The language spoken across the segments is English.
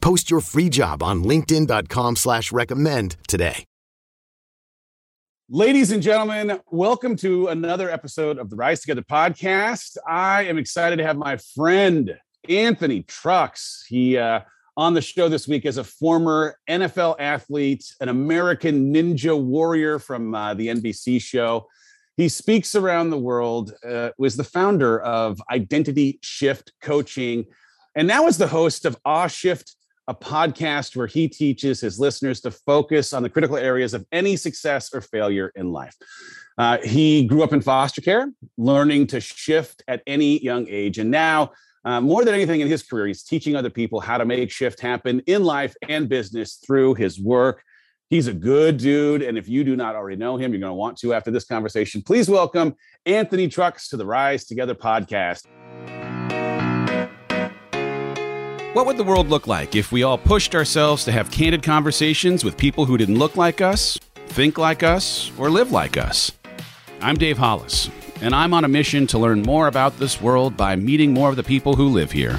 Post your free job on linkedin.com/recommend today. Ladies and gentlemen, welcome to another episode of the Rise Together podcast. I am excited to have my friend, Anthony Trucks. He on the show this week as a former NFL athlete, an American Ninja Warrior from the NBC show. He speaks around the world, was the founder of Identity Shift Coaching, and now is the host of Awe Shift, a podcast where he teaches his listeners to focus on the critical areas of any success or failure in life. He grew up in foster care, learning to shift at any young age. And now, more than anything in his career, he's teaching other people how to make shift happen in life and business through his work. He's a good dude, and if you do not already know him, you're going to want to after this conversation. Please welcome Anthony Trucks to the Rise Together podcast. What would the world look like if we all pushed ourselves to have candid conversations with people who didn't look like us, think like us, or live like us? I'm Dave Hollis, and I'm on a mission to learn more about this world by meeting more of the people who live here.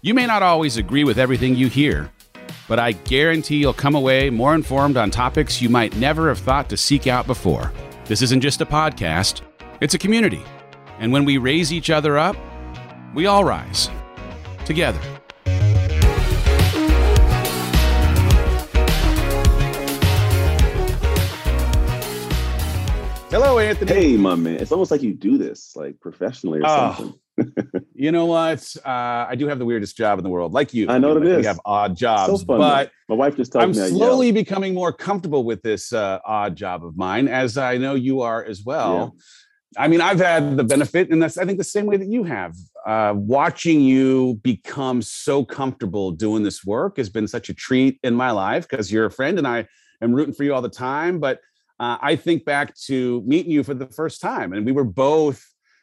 You may not always agree with everything you hear, but I guarantee you'll come away more informed on topics you might never have thought to seek out before. This isn't just a podcast, it's a community. And when we raise each other up, we all rise together. Hello, Anthony. Hey, my man. It's almost like you do this like professionally or something. You know what? I do have the weirdest job in the world, like you. I know it is. We have odd jobs, so fun, but my wife just told me I'm slowly becoming more comfortable with this odd job of mine, as I know you are as well. Yeah. I mean, I've had the benefit, and that's I think the same way that you have. Watching you become so comfortable doing this work has been such a treat in my life because you're a friend, and I am rooting for you all the time. But I think back to meeting you for the first time, and we were both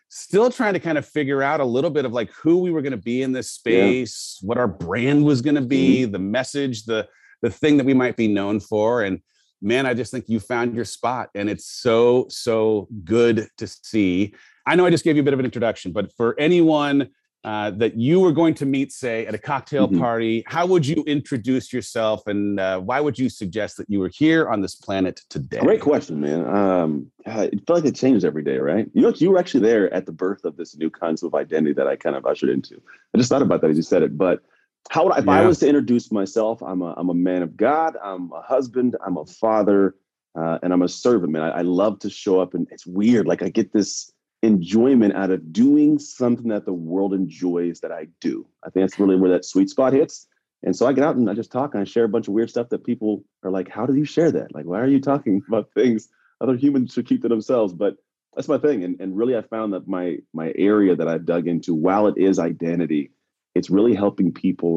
still trying to kind of figure out a little bit of like who we were going to be in this space, what our brand was going to be, the message, the thing that we might be known for. And man, I just think you found your spot, and it's so, so good to see. I know I just gave you a bit of an introduction, but for anyone that you were going to meet, say at a cocktail party, how would you introduce yourself, and why would you suggest that you were here on this planet today? Great question, man. It felt like it changed every day, right? You know, you were actually there at the birth of this new concept of identity that I kind of ushered into. I just thought about that as you said it, but how would I, if I was to introduce myself, I'm a man of God, I'm a husband, I'm a father, and I'm a servant, man. I love to show up, and it's weird. Like I get this enjoyment out of doing something that the world enjoys that I do. I think that's really where that sweet spot hits. And so I get out and I just talk and I share a bunch of weird stuff that people are like, how do you share that? Like, why are you talking about things other humans should keep to themselves? But that's my thing. And really I found that my area that I've dug into, while it is identity, it's really helping people.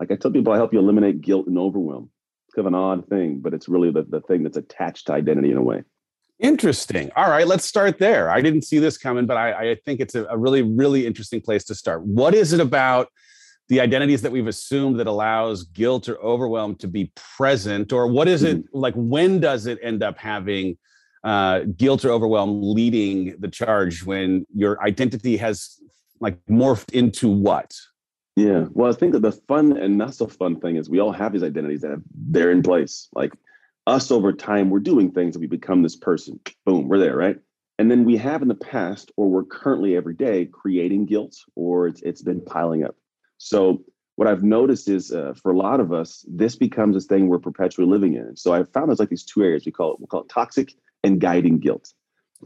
Like I tell people, I help you eliminate guilt and overwhelm. It's kind of an odd thing, but it's really the thing that's attached to identity in a way. Interesting. All right, let's start there. I didn't see this coming, but I think it's a really, really interesting place to start. What is it about the identities that we've assumed that allows guilt or overwhelm to be present? Or what is it like, when does it end up having guilt or overwhelm leading the charge when your identity has like morphed into what? Yeah, well, I think that the fun and not so fun thing is we all have these identities that they're in place. Like us over time, we're doing things and we become this person. Boom, we're there, right? And then we have in the past, or we're currently every day creating guilt, or it's been piling up. So what I've noticed is for a lot of us, this becomes this thing we're perpetually living in. So I found there's like these two areas. We'll call it toxic and guiding guilt.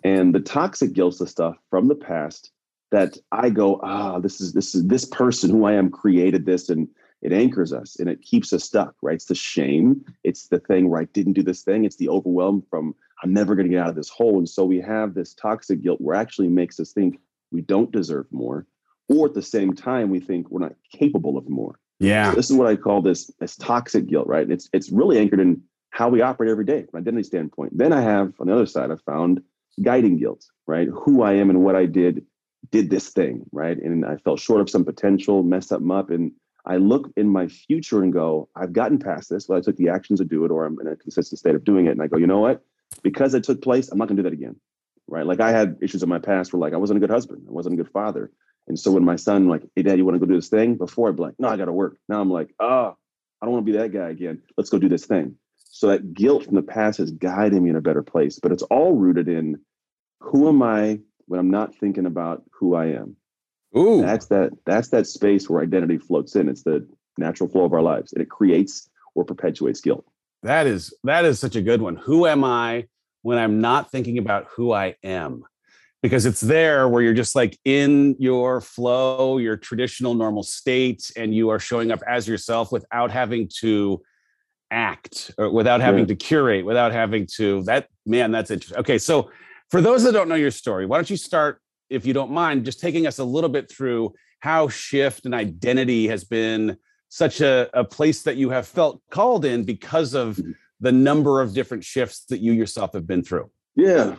And the toxic guilt's the stuff from the past that I go, this is this person who I am created this, and it anchors us and it keeps us stuck, right? It's the shame. It's the thing where I didn't do this thing. It's the overwhelm from I'm never going to get out of this hole. And so we have this toxic guilt where actually makes us think we don't deserve more, or at the same time, we think we're not capable of more. Yeah. So this is what I call this toxic guilt, right? It's really anchored in how we operate every day from an identity standpoint. Then I have, on the other side, I found guiding guilt, right? Who I am and what I did this thing, right? And I fell short of some potential, messed something up, and I look in my future and go, I've gotten past this, but I took the actions to do it, or I'm in a consistent state of doing it. And I go, you know what? Because it took place, I'm not gonna do that again, right? Like I had issues in my past where like, I wasn't a good husband. I wasn't a good father. And so when my son like, hey dad, you wanna go do this thing? Before I'd be like, no, I gotta work. Now I'm like, I don't wanna be that guy again. Let's go do this thing. So that guilt from the past is guiding me in a better place, but it's all rooted in who am I when I'm not thinking about who I am. Ooh. That's that space where identity floats in. It's the natural flow of our lives, and it creates or perpetuates guilt. That is such a good one. Who am I when I'm not thinking about who I am? Because it's there where you're just like in your flow, your traditional normal state, and you are showing up as yourself without having to act, or without having to curate, without having to, that's interesting. Okay. So for those that don't know your story, why don't you start, if you don't mind, just taking us a little bit through how shift and identity has been such a place that you have felt called in because of the number of different shifts that you yourself have been through. Yeah.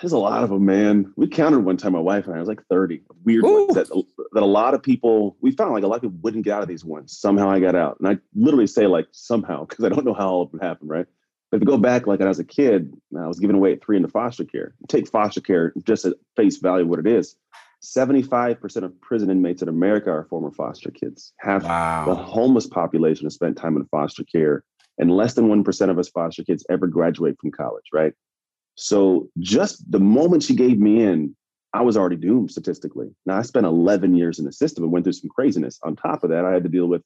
There's a lot of them, man. We counted one time, my wife and I, it was like 30 weird ones that a lot of people, we found like a lot of people wouldn't get out of these ones. Somehow I got out. And I literally say like somehow, because I don't know how all of it happened, right? But if you go back, like when I was a kid, I was given away at 3 into foster care. Take foster care just at face value what it is. 75% of prison inmates in America are former foster kids. Half the homeless population has spent time in foster care. And less than 1% of us foster kids ever graduate from college, right? So just the moment she gave me in, I was already doomed statistically. Now, I spent 11 years in the system and went through some craziness. On top of that, I had to deal with,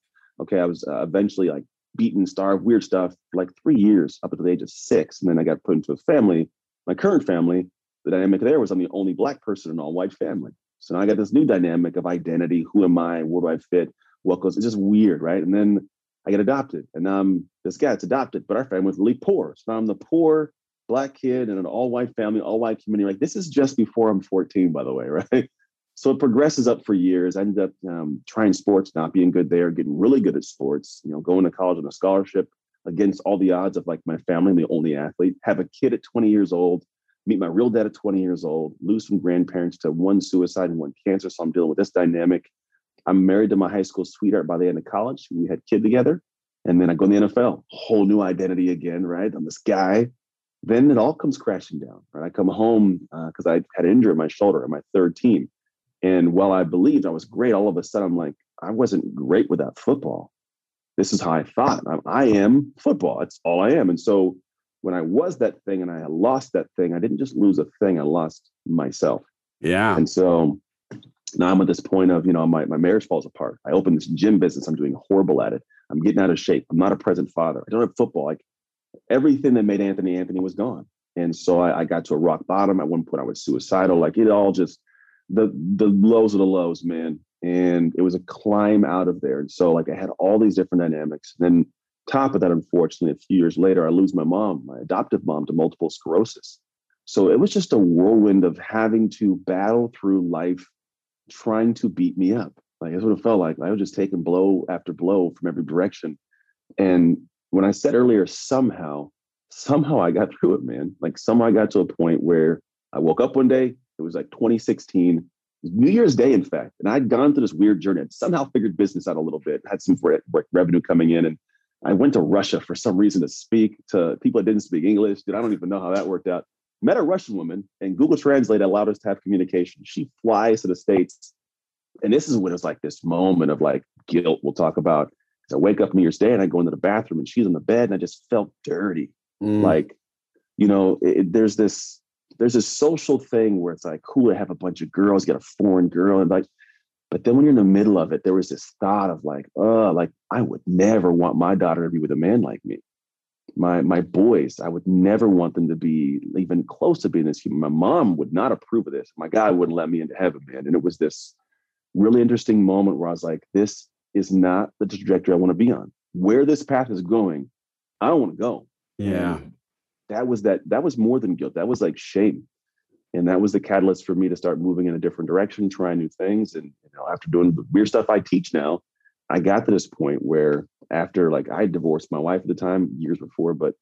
I was eventually like beaten, starved, weird stuff, for like 3 years up until the age of 6. And then I got put into a family, my current family. The dynamic there was I'm the only Black person in an all-white family. So now I got this new dynamic of identity. Who am I? Where do I fit? What goes? It's just weird, right? And then I get adopted. And now I'm this guy that's adopted, but our family was really poor. So now I'm the poor Black kid in an all-white family, all-white community. Like this is just before I'm 14, by the way, right? So it progresses up for years. I ended up trying sports, not being good there, getting really good at sports, going to college on a scholarship against all the odds of like my family, I'm the only athlete, have a kid at 20 years old, meet my real dad at 20 years old, lose some grandparents to one suicide and one cancer. So I'm dealing with this dynamic. I'm married to my high school sweetheart by the end of college. We had a kid together. And then I go in the NFL, whole new identity again, right? I'm this guy. Then it all comes crashing down, right? I come home because I had an injury in my shoulder on my third team. And while I believed I was great, all of a sudden I'm like, I wasn't great without football. This is how I thought. I am football. That's all I am. And so when I was that thing and I lost that thing, I didn't just lose a thing. I lost myself. Yeah. And so now I'm at this point of, my marriage falls apart. I open this gym business. I'm doing horrible at it. I'm getting out of shape. I'm not a present father. I don't have football. Like everything that made Anthony was gone. And so I got to a rock bottom. At one point I was suicidal. Like it all just, the lows of the lows, man. And it was a climb out of there. And so like I had all these different dynamics. And then top of that, unfortunately, a few years later, I lose my mom, my adoptive mom, to multiple sclerosis. So it was just a whirlwind of having to battle through life, trying to beat me up. Like that's what it felt like. I was just taking blow after blow from every direction. And when I said earlier, somehow I got through it, man. Like somehow I got to a point where I woke up one day. It was like 2016, New Year's Day, in fact. And I'd gone through this weird journey. I'd somehow figured business out a little bit. Had some revenue coming in, and I went to Russia for some reason to speak to people that didn't speak English. Dude, I don't even know how that worked out. Met a Russian woman, and Google Translate allowed us to have communication. She flies to the States. And this is when it's like this moment of like guilt we'll talk about. So I wake up New Year's Day and I go into the bathroom and she's on the bed and I just felt dirty. Like, there's this social thing where it's like, cool, I have a bunch of girls, get a foreign girl. And like, But then when you're in the middle of it, there was this thought of like, oh, like I would never want my daughter to be with a man like me. My boys, I would never want them to be even close to being this human. My mom would not approve of this. My God wouldn't let me into heaven, man. And it was this really interesting moment where I was like, this is not the trajectory I want to be on. Where this path is going, I don't want to go. Yeah. And that was more than guilt. That was like shame. And that was the catalyst for me to start moving in a different direction, trying new things. And you know, after doing the weird stuff I teach now, I got to this point where after, like, I divorced my wife at the time years before, but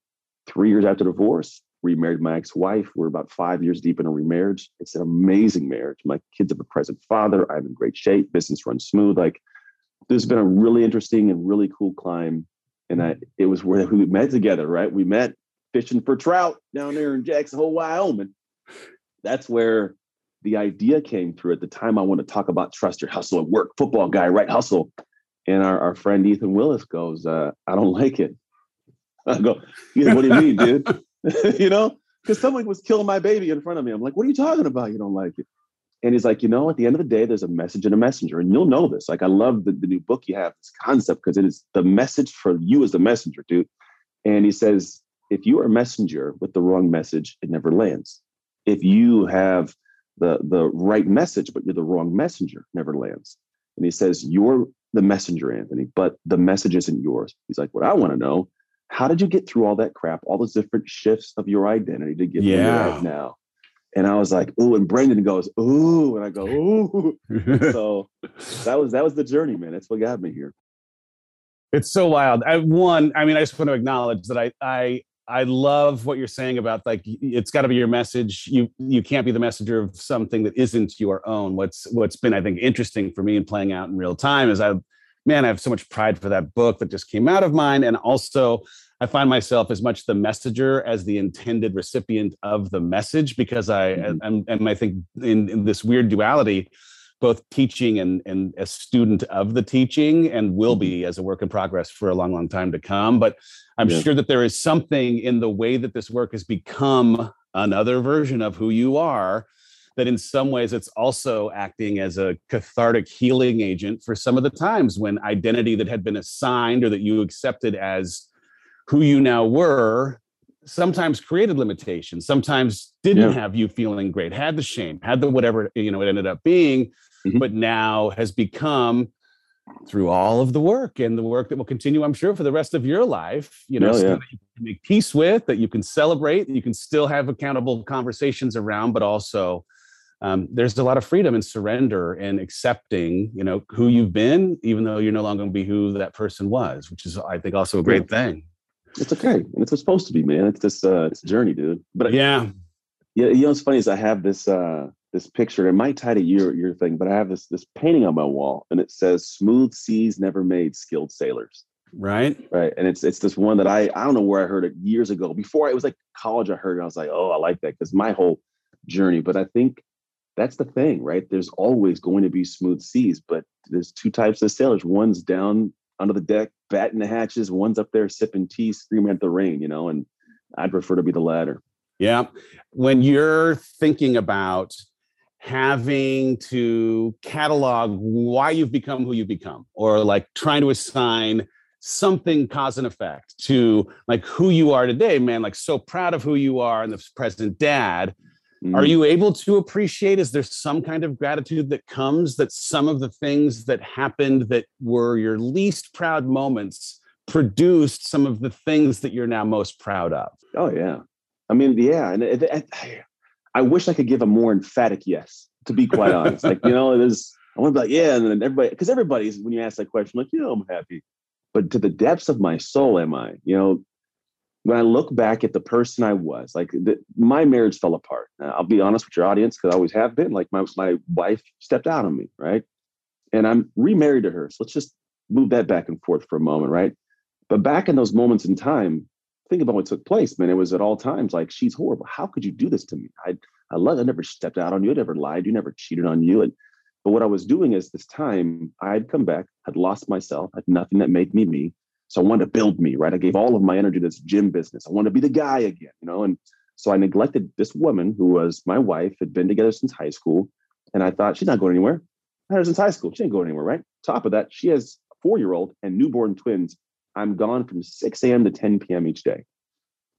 3 years after divorce, remarried my ex-wife. We're about 5 years deep in a remarriage. It's an amazing marriage. My kids have a present father. I'm in great shape. Business runs smooth. Like, there's been a really interesting and really cool climb. And it was where we met together, right? We met fishing for trout down there in Jackson Hole, Wyoming. That's where the idea came through. At the time, I want to talk about trust your hustle at work, football guy, right? Hustle. And our friend Ethan Willis goes, I don't like it. I go, Ethan, what do you mean, dude? You know, because someone was killing my baby in front of me. I'm like, what are you talking about? You don't like it. And he's like, you know, at the end of the day, there's a message and a messenger. And you'll know this. Like, I love the new book you have, this concept, because it is the message for you as the messenger, dude. And he says, if you are a messenger with the wrong message, it never lands. If you have the right message, but you're the wrong messenger, never lands. And he says, you're the messenger, Anthony, but the message isn't yours. He's like, what I want to know, how did you get through all that crap, all those different shifts of your identity to get there right now? And I was like, ooh, and Brandon goes, ooh, and I go, ooh. So that was the journey, man. That's what got me here. It's so wild. I just want to acknowledge that I love what you're saying about, like, it's got to be your message. You can't be the messenger of something that isn't your own. What's been, I think, interesting for me and playing out in real time is I have so much pride for that book that just came out of mine. And also I find myself as much the messenger as the intended recipient of the message, because I think in this weird duality, both teaching and a student of the teaching, and will be as a work in progress for a long, long time to come. But I'm sure that there is something in the way that this work has become another version of who you are, that in some ways it's also acting as a cathartic healing agent for some of the times when identity that had been assigned or that you accepted as who you now were sometimes created limitations, sometimes didn't have you feeling great, had the shame, had the whatever, you know, it ended up being, but now has become, through all of the work and the work that will continue, I'm sure, for the rest of your life, you know, so that you can make peace with, that you can celebrate, that you can still have accountable conversations around, but also there's a lot of freedom and surrender and accepting, you know, who you've been, even though you're no longer going to be who that person was, which is, I think, also a great thing. It's okay. And it's what's supposed to be, man. It's this it's a journey, dude. But yeah, you know, what's funny is I have this this picture. It might tie to your thing, but I have this painting on my wall, and it says "Smooth seas never made skilled sailors." Right. And it's this one that I don't know where I heard it years ago. Before it was like college, I heard it. I was like, oh, I like that, because my whole journey. But I think that's the thing, right? There's always going to be smooth seas, but there's two types of sailors. One's down under the deck, batting the hatches. One's up there sipping tea, screaming at the rain, you know, and I'd prefer to be the latter. Yeah. When you're thinking about having to catalog why you've become who you've become, or like trying to assign something cause and effect to like who you are today, man, like so proud of who you are and the present dad, are you able to appreciate, is there some kind of gratitude that comes that some of the things that happened that were your least proud moments produced some of the things that you're now most proud of? Oh, yeah. I mean, yeah. And I wish I could give a more emphatic yes, to be quite honest. Like, you know, I want to be like, yeah. And then everybody, because everybody's, when you ask that question, like, yeah, I'm happy. But to the depths of my soul, am I, you know? When I look back at the person I was, like my marriage fell apart. Now, I'll be honest with your audience, because I always have been. Like my wife stepped out on me, right? And I'm remarried to her. So let's just move that back and forth for a moment, right? But back in those moments in time, think about what took place, man. It was at all times like, she's horrible. How could you do this to me? I never stepped out on you. I never lied. You never cheated on you. But what I was doing is, this time I'd come back, I'd lost myself, had nothing that made me me. So I wanted to build me, right? I gave all of my energy to this gym business. I wanted to be the guy again, you know? And so I neglected this woman who was my wife, had been together since high school. And I thought, she's not going anywhere. I was in high school. She didn't go anywhere, right? Top of that, she has a four-year-old and newborn twins. I'm gone from 6 a.m. to 10 p.m. each day.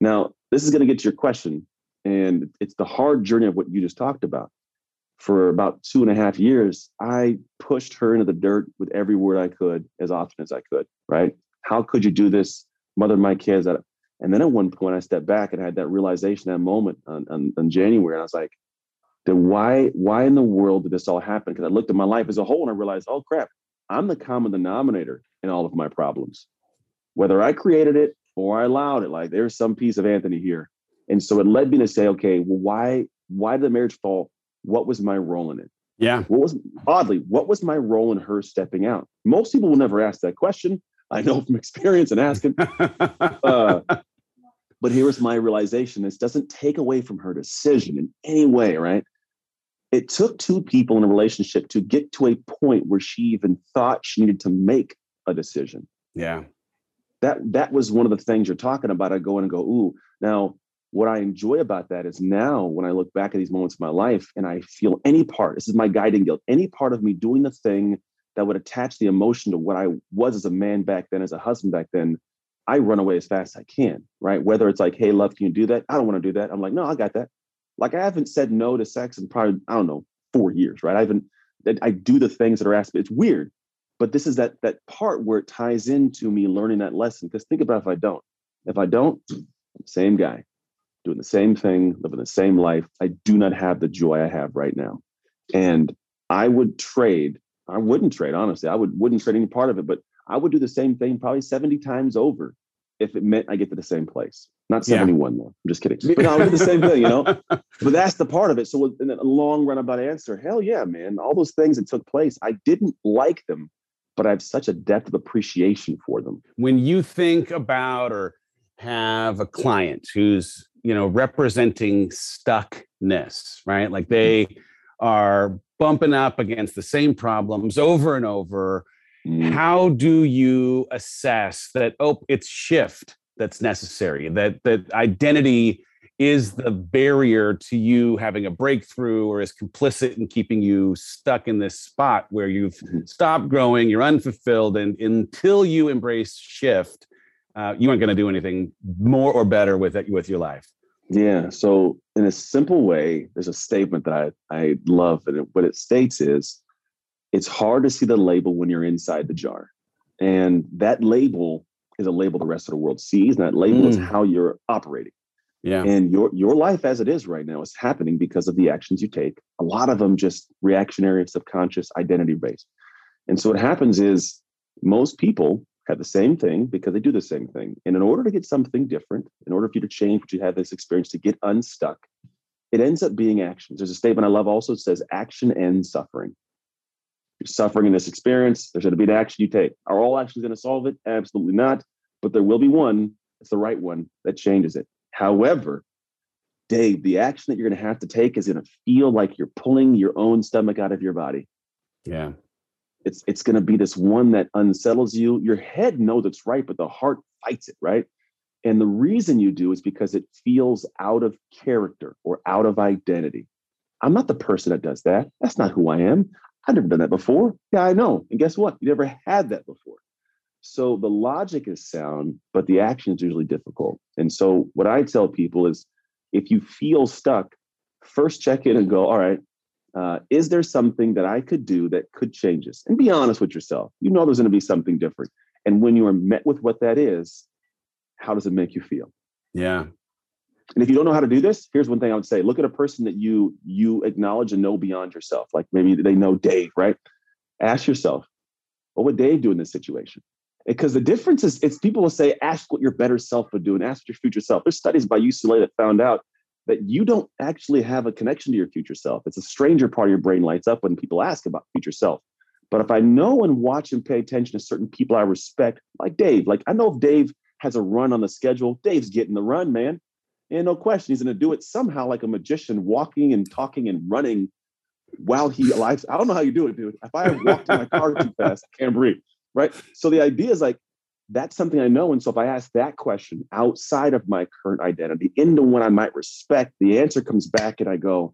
Now, this is going to get to your question, and it's the hard journey of what you just talked about. For about 2.5 years, I pushed her into the dirt with every word I could, as often as I could, right? How could you do this? Mother of my kids. And then at one point, I stepped back and I had that realization, that moment on January. And I was like, why in the world did this all happen? Because I looked at my life as a whole and I realized, oh, crap, I'm the common denominator in all of my problems. Whether I created it or I allowed it, like there's some piece of Anthony here. And so it led me to say, okay, well, why did the marriage fall? What was my role in it? Yeah. What was my role in her stepping out? Most people will never ask that question. I know from experience and asking. But here was my realization. This doesn't take away from her decision in any way, right? It took two people in a relationship to get to a point where she even thought she needed to make a decision. Yeah. That was one of the things you're talking about. I go in and go, ooh. Now, what I enjoy about that is now when I look back at these moments of my life and I feel any part, this is my guiding guilt, any part of me doing the thing that would attach the emotion to what I was as a man back then, as a husband back then, I run away as fast as I can, right? Whether it's like, hey, love, can you do that? I don't want to do that. I'm like, no, I got that. Like I haven't said no to sex in probably, I don't know, 4 years, right? I do the things that are asked. It's weird, but this is that part where it ties into me learning that lesson. Because think about if I don't, same guy, doing the same thing, living the same life. I do not have the joy I have right now. And I wouldn't trade, honestly. I wouldn't trade any part of it, but I would do the same thing probably 70 times over if it meant I get to the same place. Not 71 though. I'm just kidding. But I would do the same thing, you know? But that's the part of it. So in a long runabout answer, hell yeah, man. All those things that took place, I didn't like them, but I have such a depth of appreciation for them. When you think about or have a client who's, representing stuckness, right? Like they are bumping up against the same problems over and over. How do you assess that, oh, it's shift that's necessary, that identity is the barrier to you having a breakthrough or is complicit in keeping you stuck in this spot where you've stopped growing, you're unfulfilled, and until you embrace shift, you aren't going to do anything more or better with your life? Yeah. So in a simple way, there's a statement that I love. And what it states is, it's hard to see the label when you're inside the jar. And that label is a label the rest of the world sees. And that label is how you're operating. Yeah. And your life as it is right now is happening because of the actions you take. A lot of them just reactionary, subconscious, identity based. And so what happens is most people have the same thing because they do the same thing. And in order to get something different, in order for you to change what you had this experience, to get unstuck, it ends up being actions. There's a statement I love also, it says action ends suffering. You're suffering in this experience, there's going to be an action you take. Are all actions going to solve it? Absolutely not. But there will be one, it's the right one, that changes it. However, Dave, the action that you're going to have to take is going to feel like you're pulling your own stomach out of your body. Yeah. It's going to be this one that unsettles you. Your head knows it's right, but the heart fights it, right? And the reason you do is because it feels out of character or out of identity. I'm not the person that does that. That's not who I am. I've never done that before. Yeah, I know. And guess what? You never had that before. So the logic is sound, but the action is usually difficult. And so what I tell people is if you feel stuck, first check in and go, all right, is there something that I could do that could change this? And be honest with yourself. You know there's going to be something different. And when you are met with what that is, how does it make you feel? Yeah. And if you don't know how to do this, here's one thing I would say. Look at a person that you acknowledge and know beyond yourself. Like maybe they know Dave, right? Ask yourself, what would Dave do in this situation? Because the difference is, it's people will say, ask what your better self would do and ask what your future self. There's studies by UCLA that found out that you don't actually have a connection to your future self. It's a stranger part of your brain lights up when people ask about future self. But if I know and watch and pay attention to certain people I respect, like Dave, like I know if Dave has a run on the schedule, Dave's getting the run, man. And no question, he's going to do it somehow like a magician, walking and talking and running while he lives. I don't know how you do it, dude. If I walked in my car too fast, I can't breathe, right? So the idea is like, that's something I know. And so if I ask that question outside of my current identity into one I might respect, the answer comes back and I go,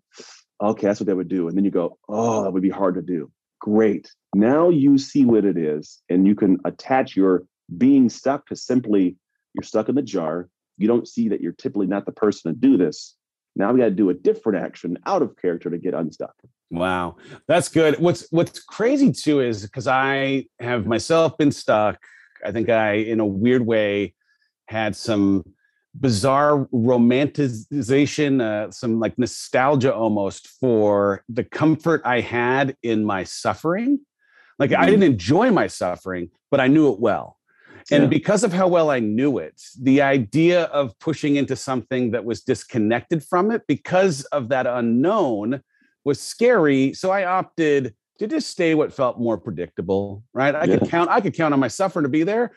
okay, that's what they would do. And then you go, oh, that would be hard to do. Great. Now you see what it is, and you can attach your being stuck to simply you're stuck in the jar. You don't see that you're typically not the person to do this. Now we got to do a different action out of character to get unstuck. Wow. That's good. What's crazy too is because I have myself been stuck. I think I, in a weird way, had some bizarre romanticization, some like nostalgia almost for the comfort I had in my suffering. Like I didn't enjoy my suffering, but I knew it well. And because of how well I knew it, the idea of pushing into something that was disconnected from it because of that unknown was scary. So I opted to just stay what felt more predictable, right? I could count on my suffering to be there.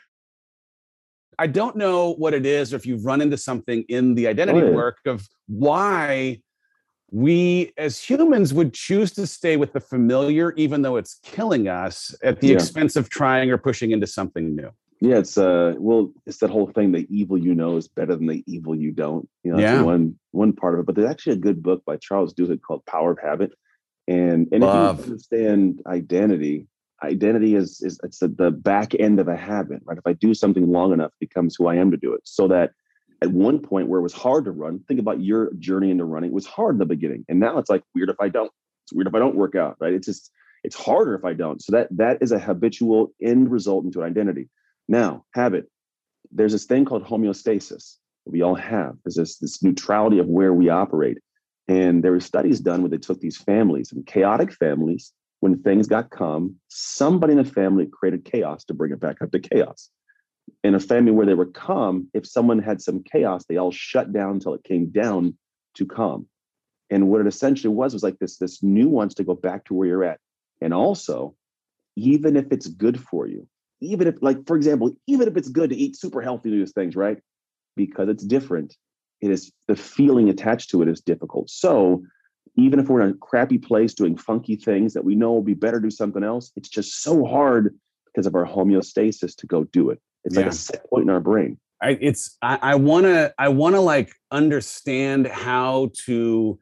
I don't know what it is, or if you've run into something in the identity work of why we as humans would choose to stay with the familiar, even though it's killing us, at the expense of trying or pushing into something new. Yeah, it's it's that whole thing, the evil you know is better than the evil you don't. You know, that's one part of it. But there's actually a good book by Charles Duhigg called Power of Habit. And if you understand identity is it's the back end of a habit, right? If I do something long enough, it becomes who I am to do it. So that at one point where it was hard to run, think about your journey into running. It was hard in the beginning. And now it's like weird if I don't. It's weird if I don't work out, right? It's just it's harder if I don't. So that is a habitual end result into an identity. Now, habit, there's this thing called homeostasis that we all have. There's this neutrality of where we operate. And there were studies done where they took these families and chaotic families. When things got calm, somebody in the family created chaos to bring it back up to chaos. In a family where they were calm, if someone had some chaos, they all shut down until it came down to calm. And what it essentially was like this nuance to go back to where you're at. And also, even if it's good for you, even if, like, for example, even if it's good to eat super healthy, do these things, right? Because it's different. It is the feeling attached to it is difficult. So even if we're in a crappy place doing funky things that we know will be better, do something else. It's just so hard because of our homeostasis to go do it. It's like a set point in our brain. I want to like understand how to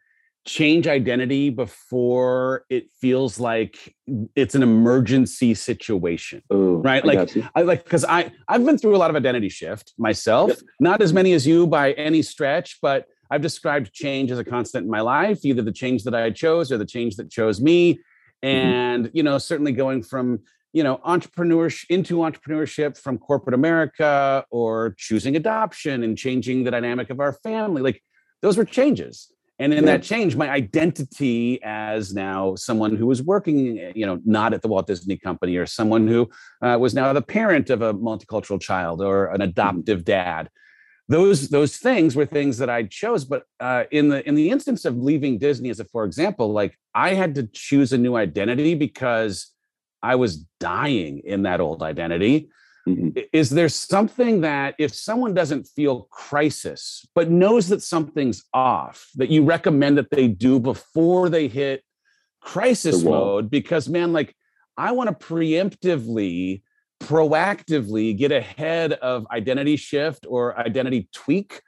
change identity before it feels like it's an emergency situation. Ooh, right? Like I've been through a lot of identity shift myself, not as many as you by any stretch, but I've described change as a constant in my life, either the change that I chose or the change that chose me. And, certainly going from, entrepreneurship into entrepreneurship from corporate America or choosing adoption and changing the dynamic of our family. Like those were changes. And in that change, my identity as now someone who was working, not at the Walt Disney Company or someone who was now the parent of a multicultural child or an adoptive dad. Those things were things that I chose, but in the instance of leaving Disney, as a for example, like I had to choose a new identity because I was dying in that old identity. Mm-hmm. Is there something that if someone doesn't feel crisis, but knows that something's off, that you recommend that they do before they hit crisis mode? Because man, like I want to proactively get ahead of identity shift or identity tweak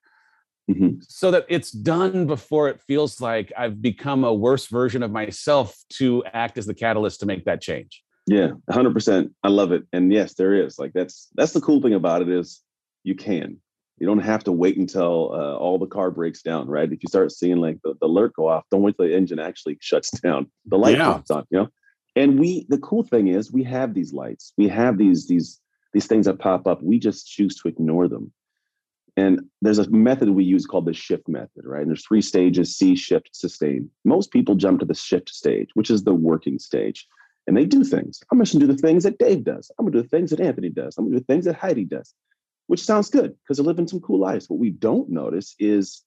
so that it's done before it feels like I've become a worse version of myself to act as the catalyst to make that change. Yeah, 100%. I love it. And yes, there is like, that's the cool thing about it is you don't have to wait until all the car breaks down, right? If you start seeing like the alert go off, don't wait till the engine actually shuts down. The light pops on, And the cool thing is we have these lights, we have these things that pop up. We just choose to ignore them. And there's a method we use called the shift method, right? And there's 3 stages: see, shift, sustain. Most people jump to the shift stage, which is the working stage. And they do things. I'm just gonna do the things that Dave does. I'm gonna do the things that Anthony does. I'm gonna do the things that Heidi does, which sounds good because they're living some cool lives. What we don't notice is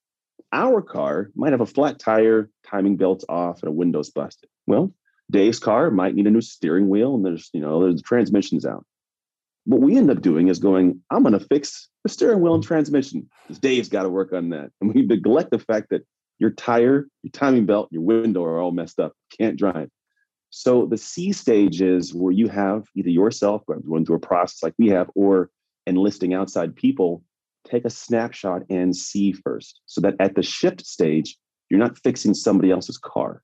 our car might have a flat tire, timing belt's off, and a window's busted. Well, Dave's car might need a new steering wheel, and there's the transmission's out. What we end up doing is going, I'm going to fix the steering wheel and transmission because Dave's got to work on that. And we neglect the fact that your tire, your timing belt, your window are all messed up, can't drive. So the C stage is where you have either yourself going through a process like we have or enlisting outside people, take a snapshot and see first so that at the shift stage, you're not fixing somebody else's car.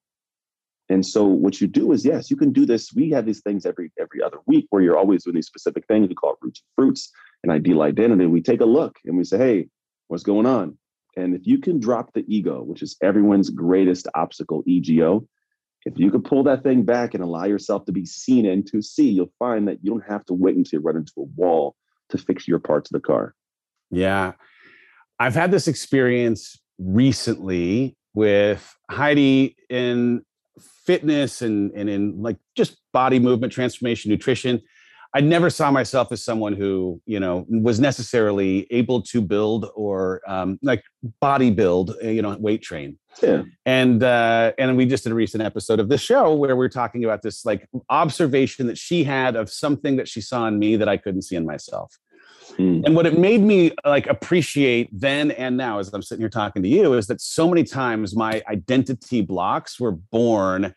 And so what you do is, yes, you can do this. We have these things every other week where you're always doing these specific things. We call it roots and fruits and ideal identity. We take a look and we say, hey, what's going on? And if you can drop the ego, which is everyone's greatest obstacle, EGO, if you can pull that thing back and allow yourself to be seen and to see, you'll find that you don't have to wait until you run into a wall to fix your parts of the car. Yeah. I've had this experience recently with Heidi in fitness and in like just body movement, transformation, nutrition. I never saw myself as someone who, you know, was necessarily able to build or like body build, you know, weight train. Yeah. And we just did a recent episode of this show where we were talking about this like observation that she had of something that she saw in me that I couldn't see in myself. Mm. And what it made me like appreciate then and now as I'm sitting here talking to you is that so many times my identity blocks were born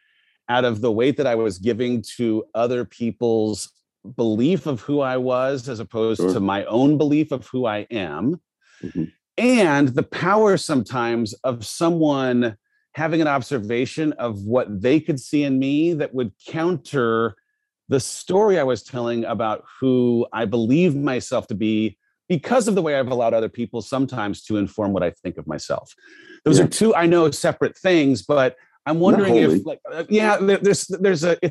out of the weight that I was giving to other people's belief of who I was as opposed to my own belief of who I am. Mm-hmm. And the power sometimes of someone having an observation of what they could see in me that would counter the story I was telling about who I believe myself to be because of the way I've allowed other people sometimes to inform what I think of myself. Those are two, I know, separate things, but I'm wondering if like, it's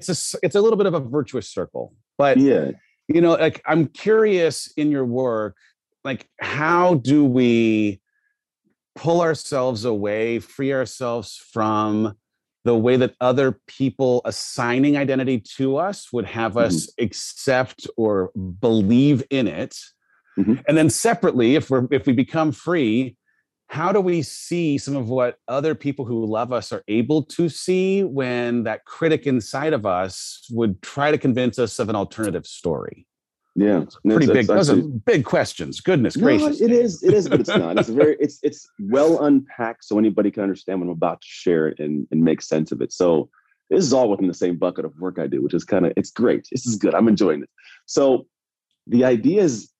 a little bit of a virtuous circle, but you know, like I'm curious in your work, like how do we pull ourselves away, free ourselves from the way that other people assigning identity to us would have us accept or believe in it. Mm-hmm. And then separately, if we become free, how do we see some of what other people who love us are able to see when that critic inside of us would try to convince us of an alternative story? Yeah. Those are big questions. Goodness gracious. It is, but it's not. It's well unpacked so anybody can understand what I'm about to share and make sense of it. So this is all within the same bucket of work I do, which is kind of, it's great. This is good. I'm enjoying it. So the idea is,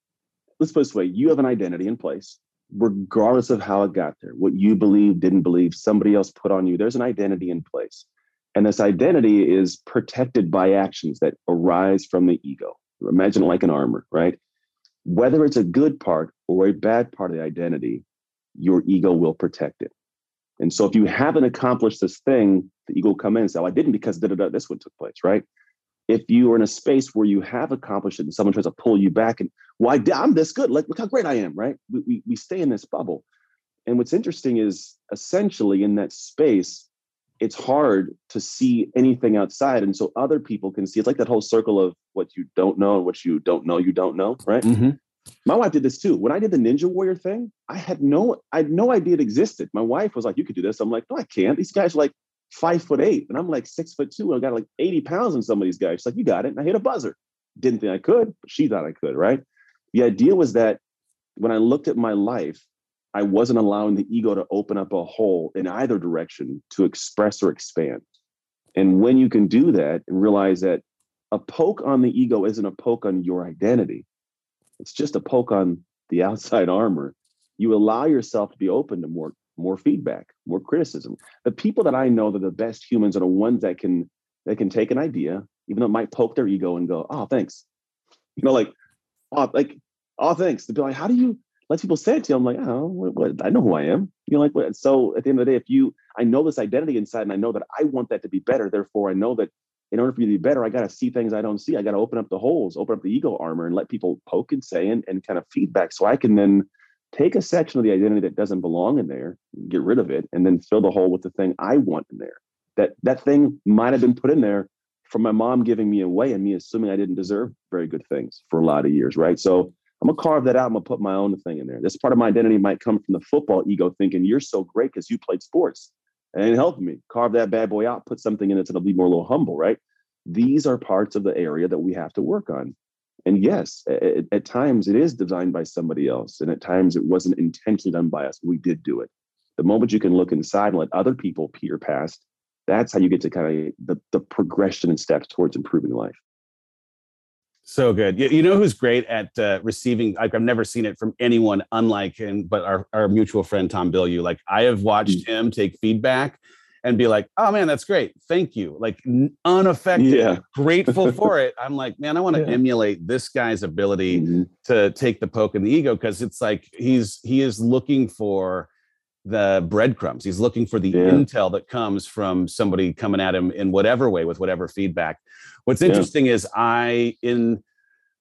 let's put it this way. You have an identity in place. Regardless of how it got there, what you believe, didn't believe, somebody else put on you, there's an identity in place. And this identity is protected by actions that arise from the ego. Imagine it like an armor, right? Whether it's a good part or a bad part of the identity, your ego will protect it. And so if you haven't accomplished this thing, the ego will come in and say, oh, I didn't because this one took place, right? If you are in a space where you have accomplished it and someone tries to pull you back and, well, I'm this good. Look how great I am, right? We stay in this bubble. And what's interesting is essentially in that space, it's hard to see anything outside. And so other people can see. It's like that whole circle of what you don't know and what you don't know, right? Mm-hmm. My wife did this too. When I did the Ninja Warrior thing, I had no idea it existed. My wife was like, you could do this. I'm like, no, I can't. These guys are like 5'8" and I'm like 6'2". I got like 80 pounds on some of these guys. She's like, you got it. And I hit a buzzer. Didn't think I could, but she thought I could, right? The idea was that when I looked at my life, I wasn't allowing the ego to open up a hole in either direction to express or expand. And when you can do that and realize that a poke on the ego isn't a poke on your identity, it's just a poke on the outside armor, you allow yourself to be open to more feedback, more criticism. The people that I know that are the best humans are the ones that can take an idea, even though it might poke their ego and go, oh, thanks. You know, oh, thanks. They'll be like, how do you let people say it to you? I'm like, oh, what? I know who I am. You know, like, what? So at the end of the day, I know this identity inside and I know that I want that to be better. Therefore, I know that in order for you to be better, I got to see things I don't see. I got to open up the holes, open up the ego armor and let people poke and say and kind of feedback so I can then take a section of the identity that doesn't belong in there, get rid of it, and then fill the hole with the thing I want in there. That thing might have been put in there from my mom giving me away and me assuming I didn't deserve very good things for a lot of years, right? So I'm going to carve that out. I'm going to put my own thing in there. This part of my identity might come from the football ego thinking, you're so great because you played sports and helped me. Carve that bad boy out, put something in it so it'll be more a little humble, right? These are parts of the area that we have to work on. And yes, at times it is designed by somebody else. And at times it wasn't intentionally done by us. We did do it. The moment you can look inside and let other people peer past, that's how you get to kind of the progression and steps towards improving life. So good. You know who's great at receiving? Like I've never seen it from anyone unlike him, but our mutual friend, Tom Bilyeu. Like I have watched him take feedback and be like, oh man, that's great. Thank you. Like unaffected, grateful for it. I'm like, man, I want to emulate this guy's ability to take the poke in the ego. Cause it's like, he is looking for the breadcrumbs. He's looking for the intel that comes from somebody coming at him in whatever way with whatever feedback. What's interesting is in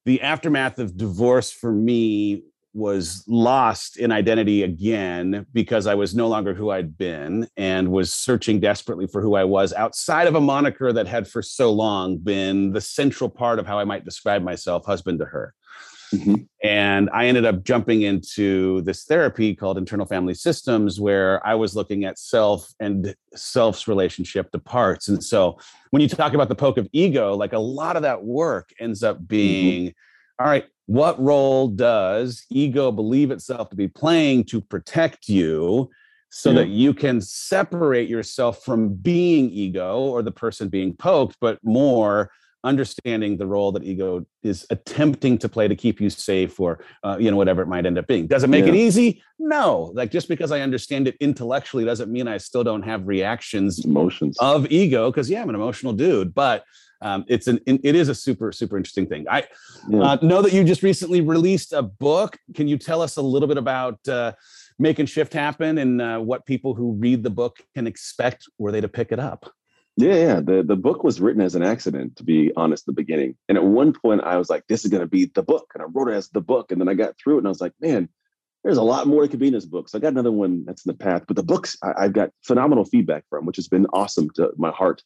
the aftermath of divorce for me, was lost in identity again because I was no longer who I'd been and was searching desperately for who I was outside of a moniker that had for so long been the central part of how I might describe myself, husband to her. And I ended up jumping into this therapy called Internal Family Systems, where I was looking at self and self's relationship to parts. And so when you talk about the poke of ego, like a lot of that work ends up being, all right, what role does ego believe itself to be playing to protect you so that you can separate yourself from being ego or the person being poked, but more understanding the role that ego is attempting to play to keep you safe or, whatever it might end up being. Does it make it easy? No. Like just because I understand it intellectually doesn't mean I still don't have reactions, emotions of ego. Cause I'm an emotional dude, but it is a super, super interesting thing. I know that you just recently released a book. Can you tell us a little bit about Making Shift Happen and what people who read the book can expect were they to pick it up? Yeah. The book was written as an accident, to be honest, in the beginning. And at one point I was like, this is going to be the book. And I wrote it as the book. And then I got through it and I was like, man, there's a lot more that could be in this book. So I got another one that's in the path. But the books I've got phenomenal feedback from, which has been awesome to my heart.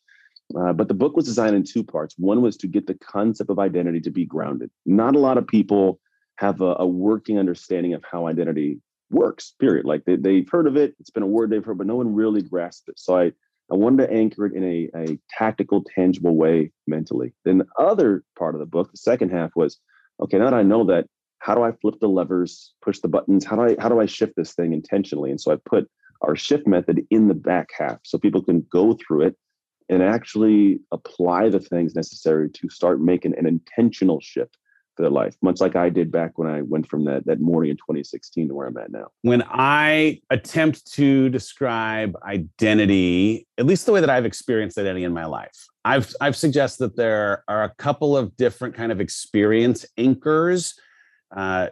But the book was designed in two parts. One was to get the concept of identity to be grounded. Not a lot of people have a working understanding of how identity works, period. Like they've heard of it. It's been a word they've heard, but no one really grasped it. So I wanted to anchor it in a tactical, tangible way mentally. Then the other part of the book, the second half was, okay, now that I know that, how do I flip the levers, push the buttons? How do I shift this thing intentionally? And so I put our shift method in the back half so people can go through it and actually apply the things necessary to start making an intentional shift for their life, much like I did back when I went from that morning in 2016 to where I'm at now. When I attempt to describe identity, at least the way that I've experienced identity in my life, I've suggested that there are a couple of different kind of experience anchors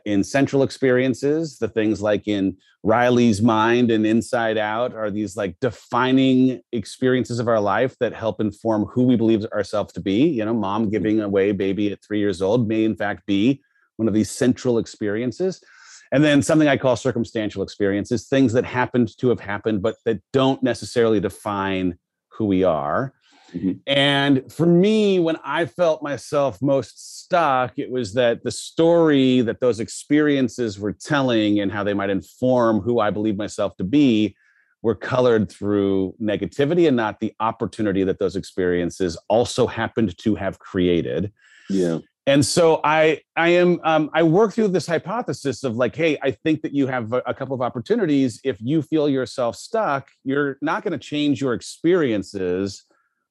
in central experiences. The things like in Riley's Mind and Inside Out are these like defining experiences of our life that help inform who we believe ourselves to be. You know, mom giving away baby at 3 years old may in fact be one of these central experiences. And then something I call circumstantial experiences, things that happened to have happened, but that don't necessarily define who we are. And for me, when I felt myself most stuck, it was that the story that those experiences were telling and how they might inform who I believe myself to be were colored through negativity and not the opportunity that those experiences also happened to have created. Yeah. And so I work through this hypothesis of like, hey, I think that you have a couple of opportunities. If you feel yourself stuck, you're not going to change your experiences,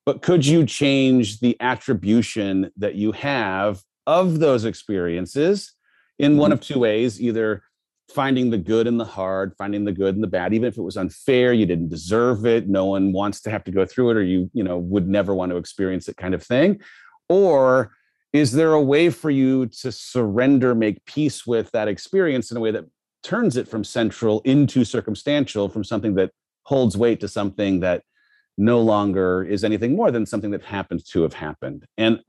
but could you change the attribution that you have of those experiences in one of two ways, either finding the good in the hard, finding the good in the bad, even if it was unfair, you didn't deserve it, no one wants to have to go through it, or you would never want to experience it kind of thing? Or is there a way for you to surrender, make peace with that experience in a way that turns it from central into circumstantial, from something that holds weight to something that no longer is anything more than something that happened to have happened? And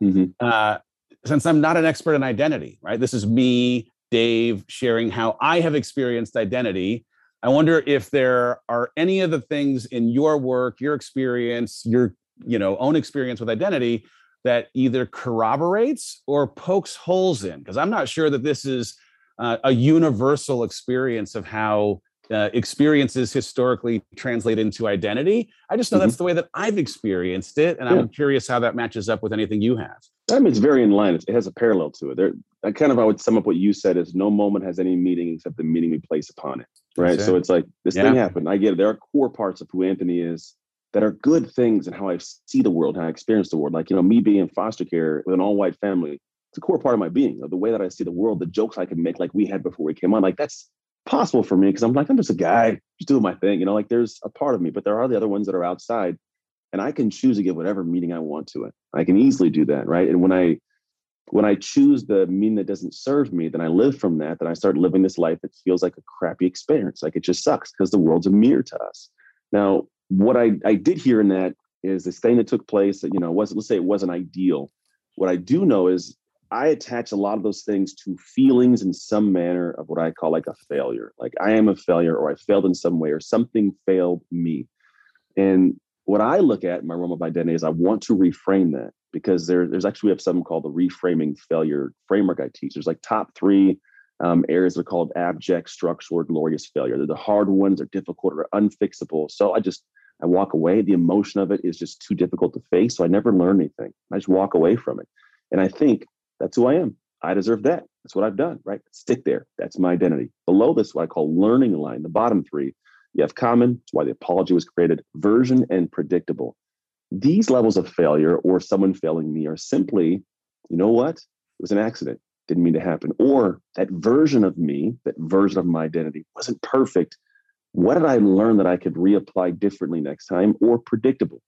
since I'm not an expert in identity, right? This is me, Dave, sharing how I have experienced identity. I wonder if there are any of the things in your work, your experience, your own experience with identity that either corroborates or pokes holes in, because I'm not sure that this is a universal experience of how experiences historically translate into identity. I just know that's the way that I've experienced it. And I'm curious how that matches up with anything you have. I mean, it's very in line. It has a parallel to it. I would sum up what you said is no moment has any meaning except the meaning we place upon it. Right. So it's like this thing happened. I get it. There are core parts of who Anthony is that are good things and how I see the world, how I experience the world. Like, me being in foster care with an all white family, it's a core part of my being, the way that I see the world, the jokes I can make, like we had before we came on, like that's possible for me because I'm like, I'm just a guy just doing my thing. You know, like there's a part of me, but there are the other ones that are outside and I can choose to give whatever meaning I want to it. I can easily do that. Right. And when I choose the meaning that doesn't serve me, then I live from that. Then I start living this life that feels like a crappy experience. Like it just sucks because the world's a mirror to us. Now, what I did hear in that is this thing that took place that, you know, wasn't, let's say it wasn't ideal. What I do know is I attach a lot of those things to feelings in some manner of what I call like a failure. Like I am a failure or I failed in some way or something failed me. And what I look at in my realm of identity is I want to reframe that because there's actually, we have something called the reframing failure framework I teach. There's like top three areas that are called abject, structural, or glorious failure. They're the hard ones, they're difficult or unfixable. So I walk away. The emotion of it is just too difficult to face. So I never learn anything. I just walk away from it. And I think, that's who I am. I deserve that. That's what I've done, right? Stick there. That's my identity. Below this, what I call learning line, the bottom three, you have common, it's why the apology was created, version and predictable. These levels of failure or someone failing me are simply, you know what? It was an accident. Didn't mean to happen. Or that version of me, that version of my identity wasn't perfect. What did I learn that I could reapply differently next time? Or predictable.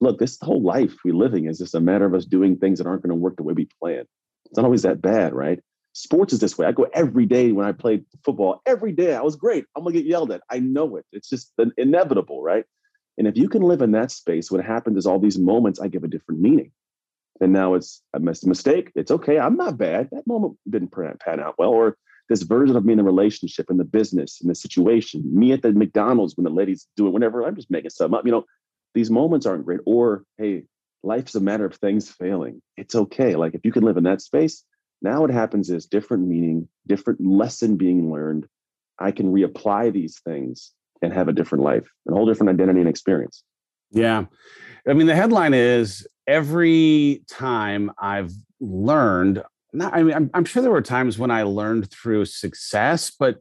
Look, this whole life we're living is just a matter of us doing things that aren't going to work the way we planned. It's not always that bad, right? Sports is this way. I go every day when I played football. Every day I was great. I'm going to get yelled at. I know it. It's just inevitable, right? And if you can live in that space, what happens is all these moments, I give a different meaning. And now it's, I missed a mistake. It's okay. I'm not bad. That moment didn't pan out well. Or this version of me in the relationship, in the business, in the situation, me at the McDonald's when the lady's doing whatever, I'm just making something up. You know, these moments aren't great. Or, hey, life is a matter of things failing. It's okay. Like if you can live in that space, now what happens is different meaning, different lesson being learned. I can reapply these things and have a different life, a whole different identity and experience. Yeah. I mean, the headline is every time I've learned, I'm sure there were times when I learned through success, but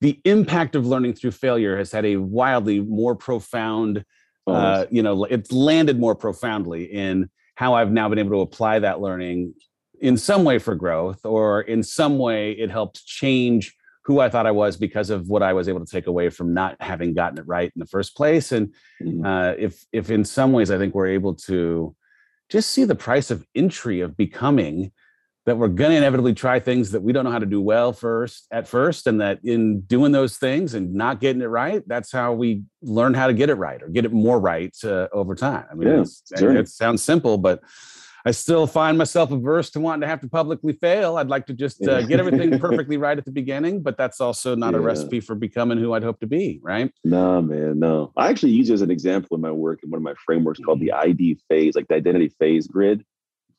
the impact of learning through failure has had a wildly more profound it's landed more profoundly in how I've now been able to apply that learning in some way for growth, or in some way it helped change who I thought I was because of what I was able to take away from not having gotten it right in the first place. And if in some ways, I think we're able to just see the price of entry of becoming, that we're going to inevitably try things that we don't know how to do well at first. And that in doing those things and not getting it right, that's how we learn how to get it right or get it more right over time. I mean, it sounds simple, but I still find myself averse to wanting to have to publicly fail. I'd like to just get everything perfectly right at the beginning, but that's also not a recipe for becoming who I'd hope to be, right? No, man, no. I actually use it as an example in my work in one of my frameworks called the ID phase, like the identity phase grid.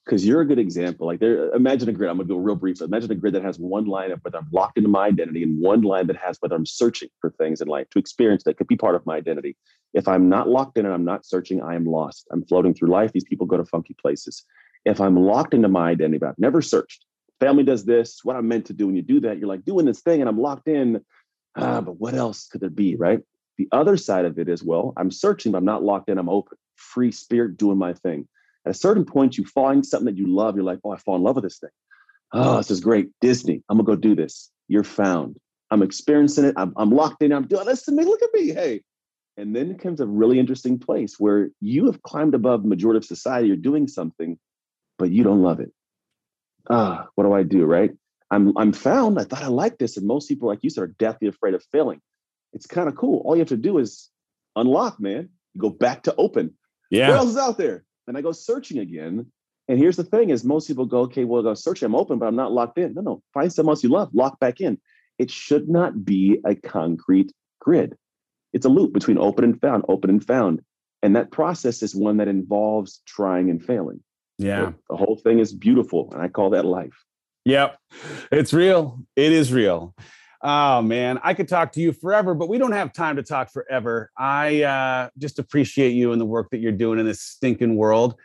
Because you're a good example. Like imagine a grid. I'm going to go real brief. Imagine a grid that has one line of whether I'm locked into my identity and one line that has whether I'm searching for things in life to experience that could be part of my identity. If I'm not locked in and I'm not searching, I am lost. I'm floating through life. These people go to funky places. If I'm locked into my identity, but I've never searched, family does this, what I'm meant to do. When you do that, you're like doing this thing and I'm locked in. But what else could there be, right? The other side of it is, well, I'm searching, but I'm not locked in. I'm open, free spirit, doing my thing. At a certain point, you find something that you love. You're like, oh, I fall in love with this thing. Oh, this is great. Disney. I'm going to go do this. You're found. I'm experiencing it. I'm locked in. I'm doing this to me. Look at me. Hey. And then comes a really interesting place where you have climbed above the majority of society. You're doing something, but you don't love it. What do I do? Right. I'm found. I thought I liked this. And most people, like you said, are deathly afraid of failing. It's kind of cool. All you have to do is unlock, man. You go back to open. Yeah. What else is out there? And I go searching again. And here's the thing is most people go, okay, well, I go searching. I'm open, but I'm not locked in. No. Find something else you love. Lock back in. It should not be a concrete grid. It's a loop between open and found. And that process is one that involves trying and failing. Yeah. So the whole thing is beautiful. And I call that life. Yep. It's real. It is real. Oh, man, I could talk to you forever, but we don't have time to talk forever. I just appreciate you and the work that you're doing in this stinking world.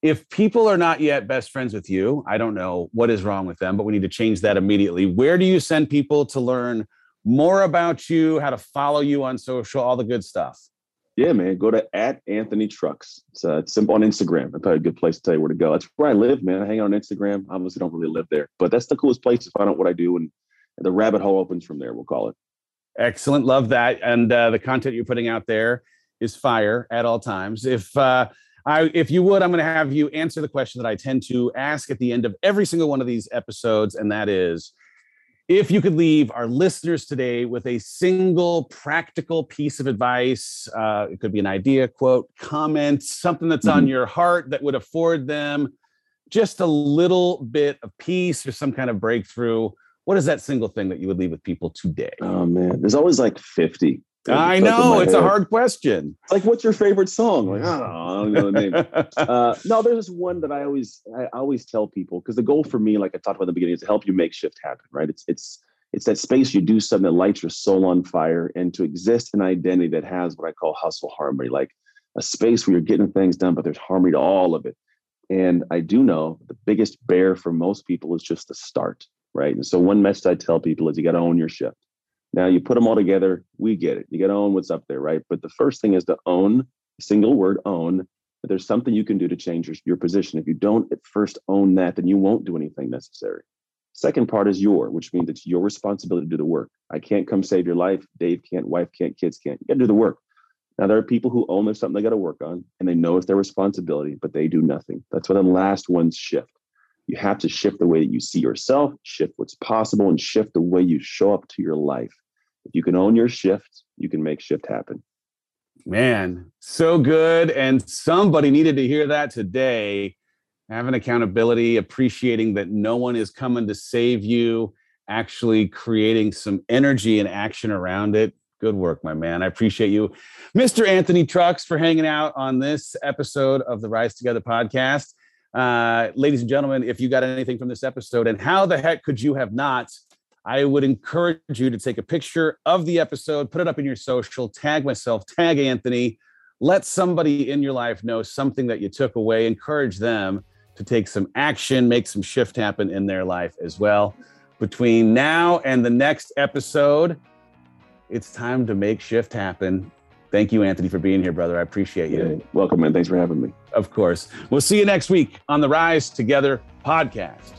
If people are not yet best friends with you, I don't know what is wrong with them, but we need to change that immediately. Where do you send people to learn more about you, how to follow you on social, all the good stuff? Yeah, man, go to @AnthonyTrucks. It's simple on Instagram. That's probably a good place to tell you where to go. That's where I live, man. I hang out on Instagram. Obviously, don't really live there, but that's the coolest place to find out what I do, and the rabbit hole opens from there, we'll call it. Excellent. Love that. And the content you're putting out there is fire at all times. If you would, I'm going to have you answer the question that I tend to ask at the end of every single one of these episodes. And that is, if you could leave our listeners today with a single practical piece of advice, it could be an idea, quote, comment, something that's on your heart that would afford them just a little bit of peace or some kind of breakthrough, what is that single thing that you would leave with people today? Oh, man, there's always like 50. I know, it's a hard question. Like, what's your favorite song? Like, I don't know the name. No, there's this one that I always tell people, because the goal for me, like I talked about at the beginning, is to help you make shift happen, right? It's that space you do something that lights your soul on fire, and to exist in an identity that has what I call hustle harmony, like a space where you're getting things done, but there's harmony to all of it. And I do know the biggest bear for most people is just the start, right? And so one message I tell people is you got to own your shift. Now you put them all together, we get it. You got to own what's up there, right? But the first thing is to own, single word, own, that there's something you can do to change your position. If you don't at first own that, then you won't do anything necessary. Second part is which means it's your responsibility to do the work. I can't come save your life. Dave can't, wife can't, kids can't. You got to do the work. Now there are people who own there's something they got to work on and they know it's their responsibility, but they do nothing. That's why the last one's shift. You have to shift the way that you see yourself, shift what's possible, and shift the way you show up to your life. If you can own your shift, you can make shift happen. Man, so good. And somebody needed to hear that today. Having accountability, appreciating that no one is coming to save you, actually creating some energy and action around it. Good work, my man. I appreciate you, Mr. Anthony Trucks, for hanging out on this episode of the Rise Together podcast. Ladies and gentlemen, if you got anything from this episode, and how the heck could you have not, I would encourage you to take a picture of the episode, put it up in your social, tag myself, tag Anthony, let somebody in your life know something that you took away, encourage them to take some action, make some shift happen in their life as well. Between now and the next episode, it's time to make shift happen. Thank you, Anthony, for being here, brother. I appreciate you. Yeah, welcome, man. Thanks for having me. Of course. We'll see you next week on the Rise Together podcast.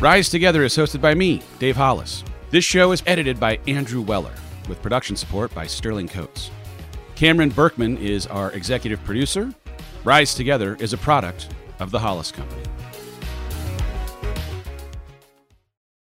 Rise Together is hosted by me, Dave Hollis. This show is edited by Andrew Weller, with production support by Sterling Coates. Cameron Berkman is our executive producer. Rise Together is a product of the Hollis Company.